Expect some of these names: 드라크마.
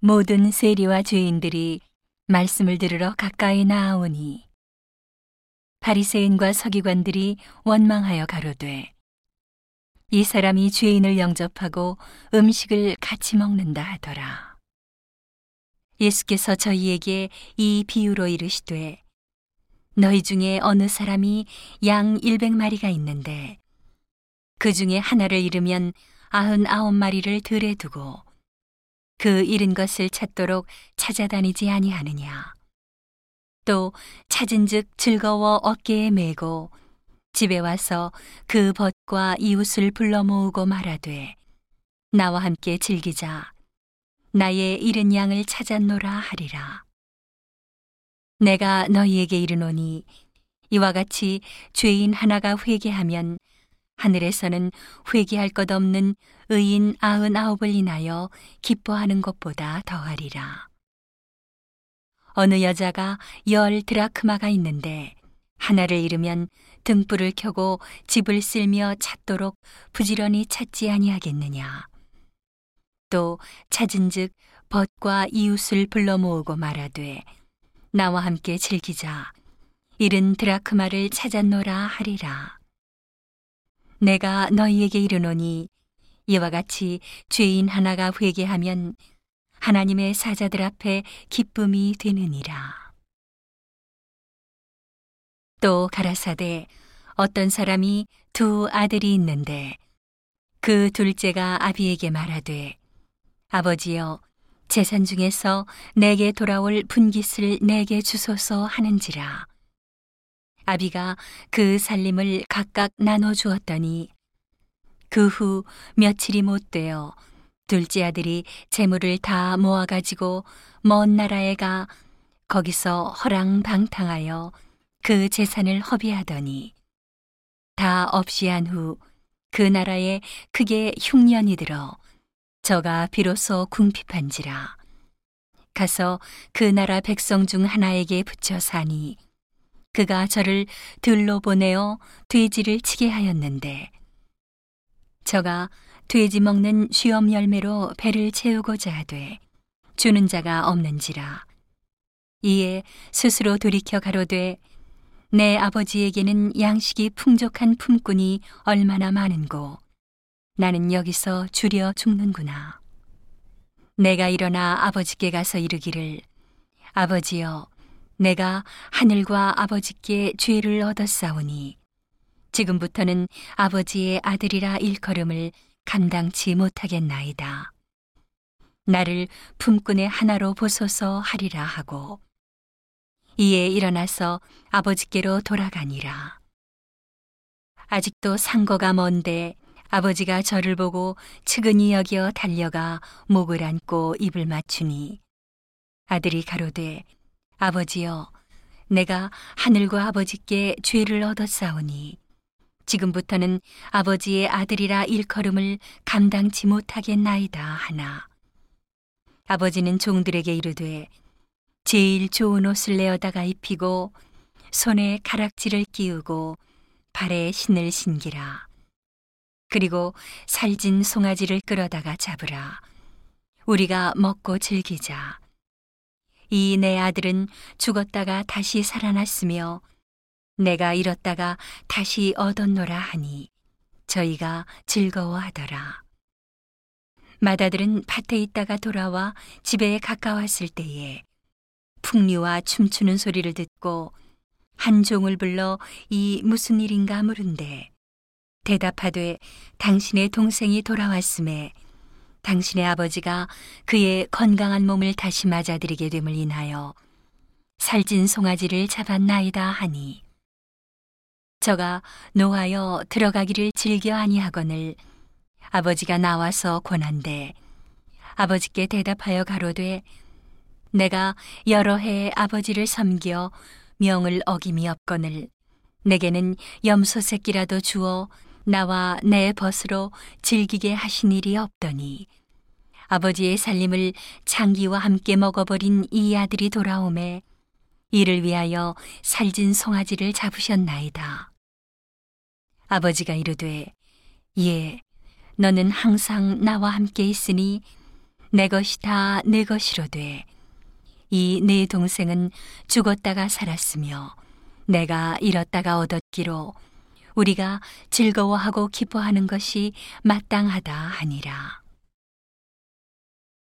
모든 세리와 죄인들이 말씀을 들으러 가까이 나아오니 바리새인과 서기관들이 원망하여 가로되 이 사람이 죄인을 영접하고 음식을 같이 먹는다 하더라. 예수께서 저희에게 이 비유로 이르시되 너희 중에 어느 사람이 양 100마리가 있는데 그 중에 하나를 잃으면 99마리를 들에 두고 그 잃은 것을 찾도록 찾아다니지 아니하느냐. 또 찾은 즉 즐거워 어깨에 메고 집에 와서 그 벗과 이웃을 불러 모으고 말하되 나와 함께 즐기자. 나의 잃은 양을 찾았노라 하리라. 내가 너희에게 이르노니 이와 같이 죄인 하나가 회개하면 하늘에서는 회개할 것 없는 의인 99을 인하여 기뻐하는 것보다 더하리라. 어느 여자가 10드라크마가 있는데 하나를 잃으면 등불을 켜고 집을 쓸며 찾도록 부지런히 찾지 아니하겠느냐. 또 찾은 즉 벗과 이웃을 불러 모으고 말하되 나와 함께 즐기자. 잃은 드라크마를 찾았노라 하리라. 내가 너희에게 이르노니 이와 같이 죄인 하나가 회개하면 하나님의 사자들 앞에 기쁨이 되느니라. 또 가라사대 어떤 사람이 2 아들이 있는데 그 둘째가 아비에게 말하되 아버지여 재산 중에서 내게 돌아올 분깃을 내게 주소서 하는지라. 아비가 그 살림을 각각 나눠주었더니 그 후 며칠이 못되어 둘째 아들이 재물을 다 모아가지고 먼 나라에 가 거기서 허랑방탕하여 그 재산을 허비하더니 다 없이한 후 그 나라에 크게 흉년이 들어 저가 비로소 궁핍한지라. 가서 그 나라 백성 중 하나에게 붙여 사니 그가 저를 들로 보내어 돼지를 치게 하였는데 저가 돼지 먹는 쉬엄 열매로 배를 채우고자 하되 주는 자가 없는지라. 이에 스스로 돌이켜 가로되 내 아버지에게는 양식이 풍족한 품꾼이 얼마나 많은고 나는 여기서 주려 죽는구나. 내가 일어나 아버지께 가서 이르기를 아버지여 내가 하늘과 아버지께 죄를 얻었사오니 지금부터는 아버지의 아들이라 일컬음을 감당치 못하겠나이다. 나를 품꾼의 하나로 보소서 하리라 하고 이에 일어나서 아버지께로 돌아가니라. 아직도 상거가 먼데 아버지가 저를 보고 측은히 여겨 달려가 목을 안고 입을 맞추니 아들이 가로되 아버지여 내가 하늘과 아버지께 죄를 얻었사오니 지금부터는 아버지의 아들이라 일컬음을 감당치 못하겠나이다 하나. 아버지는 종들에게 이르되 제일 좋은 옷을 내어다가 입히고 손에 가락지를 끼우고 발에 신을 신기라. 그리고 살진 송아지를 끌어다가 잡으라. 우리가 먹고 즐기자. 이 내 아들은 죽었다가 다시 살아났으며 내가 잃었다가 다시 얻었노라 하니 저희가 즐거워하더라. 마다들은 밭에 있다가 돌아와 집에 가까웠을 때에 풍류와 춤추는 소리를 듣고 한 종을 불러 이 무슨 일인가 물은데 대답하되 당신의 동생이 돌아왔음에 당신의 아버지가 그의 건강한 몸을 다시 맞아들이게 됨을 인하여 살찐 송아지를 잡았나이다 하니 저가 노하여 들어가기를 즐겨 아니하거늘 아버지가 나와서 권한대 아버지께 대답하여 가로되 내가 여러 해 아버지를 섬겨 명을 어김이 없거늘 내게는 염소 새끼라도 주어 나와 내 벗으로 즐기게 하신 일이 없더니 아버지의 살림을 장기와 함께 먹어버린 이 아들이 돌아오매 이를 위하여 살진 송아지를 잡으셨나이다. 아버지가 이르되 예 너는 항상 나와 함께 있으니 내 것이 다 내 것이로되 이 네 동생은 죽었다가 살았으며 내가 잃었다가 얻었기로 우리가 즐거워하고 기뻐하는 것이 마땅하다 하니라.